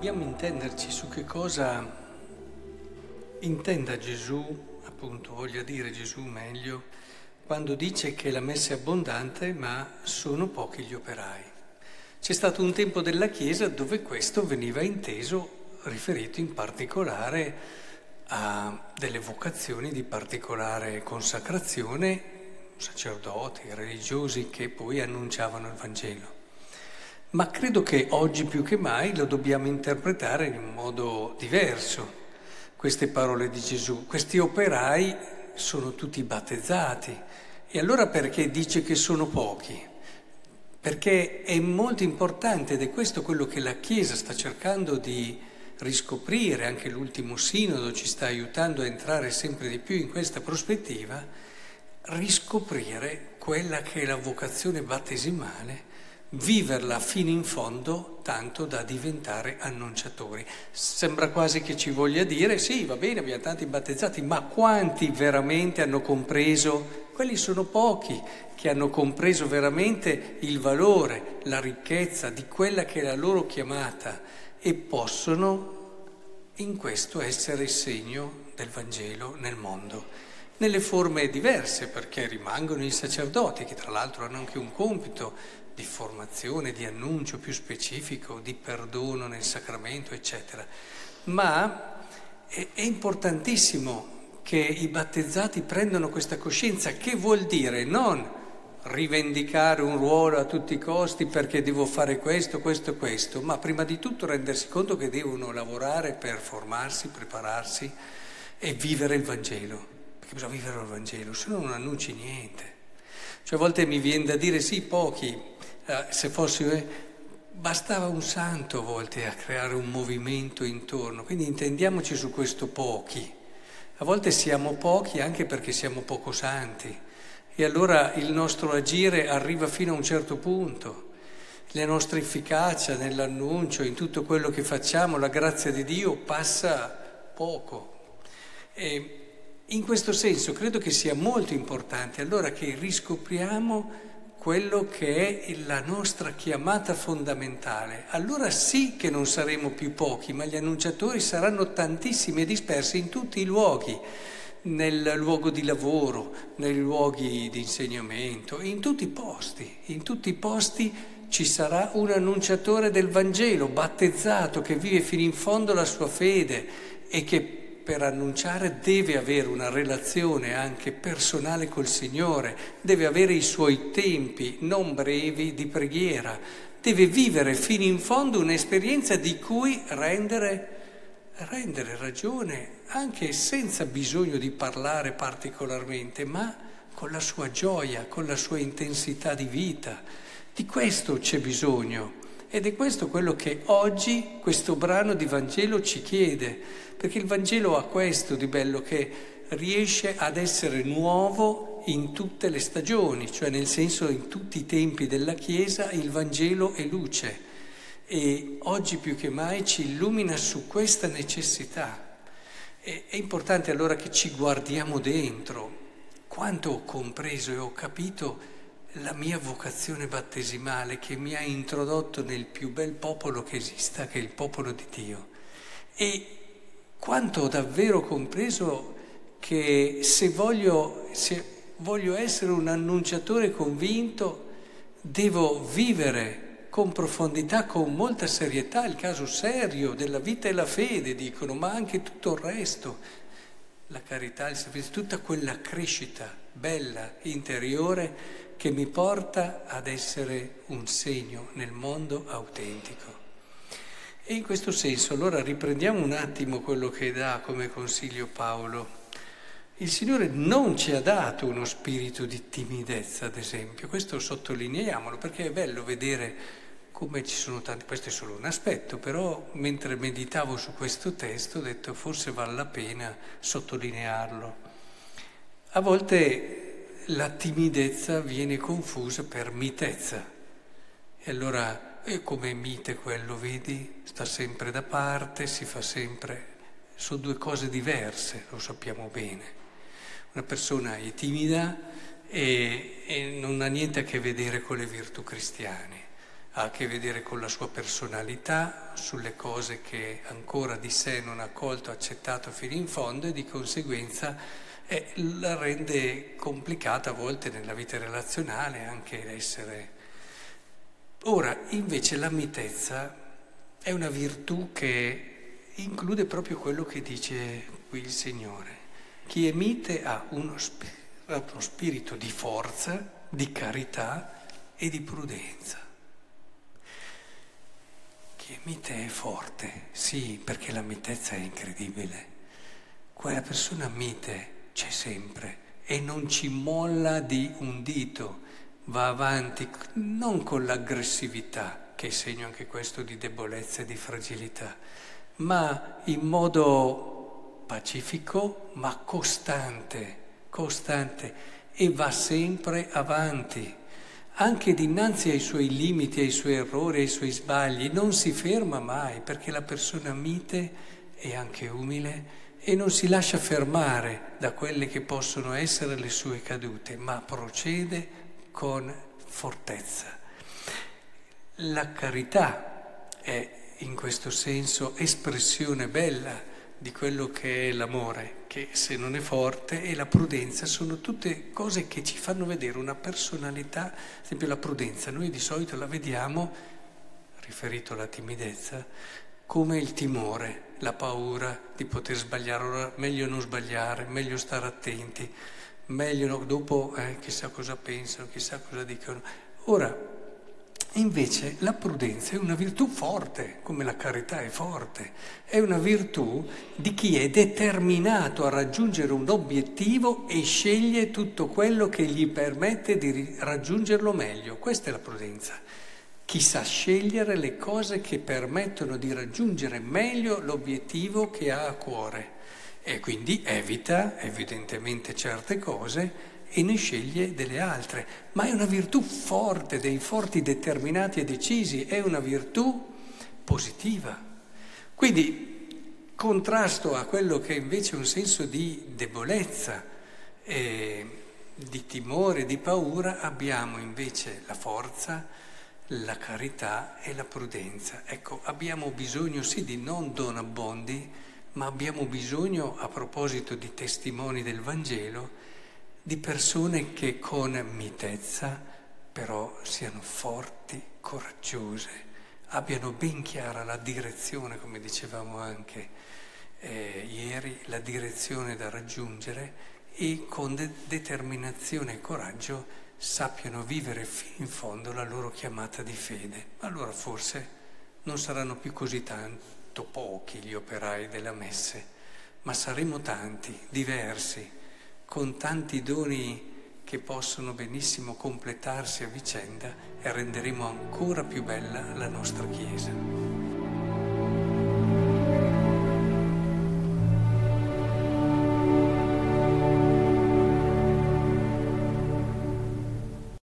dobbiamo intenderci su che cosa intenda Gesù, appunto, voglia dire Gesù meglio, quando dice che la messa è abbondante ma sono pochi gli operai. C'è stato un tempo della Chiesa dove questo veniva inteso, riferito in particolare a delle vocazioni di particolare consacrazione, sacerdoti, religiosi che poi annunciavano il Vangelo. Ma credo che oggi più che mai lo dobbiamo interpretare in un modo diverso, queste parole di Gesù. Questi operai sono tutti battezzati. E allora perché dice che sono pochi? Perché è molto importante, ed è questo quello che la Chiesa sta cercando di riscoprire, anche l'ultimo sinodo ci sta aiutando a entrare sempre di più in questa prospettiva, riscoprire quella che è la vocazione battesimale, viverla fino in fondo, tanto da diventare annunciatori. Sembra quasi che ci voglia dire, sì, va bene, abbiamo tanti battezzati, ma quanti veramente hanno compreso? Quelli sono pochi che hanno compreso veramente il valore, la ricchezza di quella che è la loro chiamata e possono in questo essere il segno del Vangelo nel mondo. Nelle forme diverse, perché rimangono i sacerdoti, che tra l'altro hanno anche un compito di formazione, di annuncio più specifico, di perdono nel sacramento, eccetera. Ma è importantissimo che i battezzati prendano questa coscienza, che vuol dire non rivendicare un ruolo a tutti i costi perché devo fare questo, questo, questo, ma prima di tutto rendersi conto che devono lavorare per formarsi, prepararsi e vivere il Vangelo. Che bisogna vivere il Vangelo, se no non annunci niente. Cioè a volte mi viene da dire, sì, pochi, se fossi bastava un santo a volte a creare un movimento intorno, quindi intendiamoci su questo pochi. A volte siamo pochi anche perché siamo poco santi e allora il nostro agire arriva fino a un certo punto. La nostra efficacia nell'annuncio, in tutto quello che facciamo, la grazia di Dio passa poco. E in questo senso credo che sia molto importante allora che riscopriamo quello che è la nostra chiamata fondamentale. Allora sì che non saremo più pochi, ma gli annunciatori saranno tantissimi e dispersi in tutti i luoghi, nel luogo di lavoro, nei luoghi di insegnamento, in tutti i posti. In tutti i posti ci sarà un annunciatore del Vangelo, battezzato, che vive fino in fondo la sua fede e che per annunciare deve avere una relazione anche personale col Signore, deve avere i suoi tempi non brevi di preghiera, deve vivere fino in fondo un'esperienza di cui rendere ragione anche senza bisogno di parlare particolarmente, ma con la sua gioia, con la sua intensità di vita. Di questo c'è bisogno. Ed è questo quello che oggi questo brano di Vangelo ci chiede, perché il Vangelo ha questo di bello, che riesce ad essere nuovo in tutte le stagioni, cioè nel senso in tutti i tempi della Chiesa il Vangelo è luce e oggi più che mai ci illumina su questa necessità. È importante allora che ci guardiamo dentro, quanto ho compreso e ho capito la mia vocazione battesimale che mi ha introdotto nel più bel popolo che esista, che è il popolo di Dio. E quanto ho davvero compreso che se voglio essere un annunciatore convinto, devo vivere con profondità, con molta serietà, il caso serio della vita e la fede, dicono, ma anche tutto il resto, la carità, il servizio, tutta quella crescita bella, interiore, che mi porta ad essere un segno nel mondo autentico. E in questo senso, allora, riprendiamo un attimo quello che dà come consiglio Paolo. Il Signore non ci ha dato uno spirito di timidezza, ad esempio. Questo sottolineiamolo, perché è bello vedere come ci sono tanti. Questo è solo un aspetto, però mentre meditavo su questo testo ho detto forse vale la pena sottolinearlo. A volte la timidezza viene confusa per mitezza. E allora, è come mite quello, vedi? Sta sempre da parte, si fa sempre... Sono due cose diverse, lo sappiamo bene. Una persona è timida e non ha niente a che vedere con le virtù cristiane. ha a che vedere con la sua personalità, sulle cose che ancora di sé non ha colto, accettato fino in fondo, e di conseguenza la rende complicata a volte nella vita relazionale, anche l'essere. Ora, invece, la mitezza è una virtù che include proprio quello che dice qui il Signore. Chi è mite ha uno spirito di forza, di carità e di prudenza. Chi è mite è forte, sì, perché la mitezza è incredibile. Quella persona mite c'è sempre e non ci molla di un dito, va avanti non con l'aggressività, che è segno anche questo di debolezza e di fragilità, ma in modo pacifico, ma costante, e va sempre avanti, anche dinanzi ai suoi limiti, ai suoi errori, ai suoi sbagli, non si ferma mai, perché la persona mite è anche umile e non si lascia fermare da quelle che possono essere le sue cadute, ma procede con fortezza. La carità è in questo senso espressione bella di quello che è l'amore, che se non è forte, e la prudenza sono tutte cose che ci fanno vedere una personalità. Ad esempio la prudenza, noi di solito la vediamo, riferito alla timidezza, come il timore, la paura di poter sbagliare. Ora, meglio non sbagliare, meglio stare attenti, meglio no, dopo chissà cosa pensano, chissà cosa dicono. Ora, invece, la prudenza è una virtù forte, come la carità è forte, è una virtù di chi è determinato a raggiungere un obiettivo e sceglie tutto quello che gli permette di raggiungerlo meglio. Questa è la prudenza. Chi sa scegliere le cose che permettono di raggiungere meglio l'obiettivo che ha a cuore, e quindi evita evidentemente certe cose e ne sceglie delle altre, ma è una virtù forte, dei forti determinati e decisi, è una virtù positiva. Quindi contrasto a quello che è invece un senso di debolezza, di timore, di paura, abbiamo invece la forza, la carità e la prudenza. Ecco, abbiamo bisogno sì di non don abbondi, ma abbiamo bisogno, a proposito di testimoni del Vangelo, di persone che con mitezza però siano forti, coraggiose, abbiano ben chiara la direzione, come dicevamo anche ieri, la direzione da raggiungere, e con determinazione e coraggio sappiano vivere fino in fondo la loro chiamata di fede. Allora forse non saranno più così tanto pochi gli operai della messe, ma saremo tanti, diversi, con tanti doni che possono benissimo completarsi a vicenda, e renderemo ancora più bella la nostra Chiesa.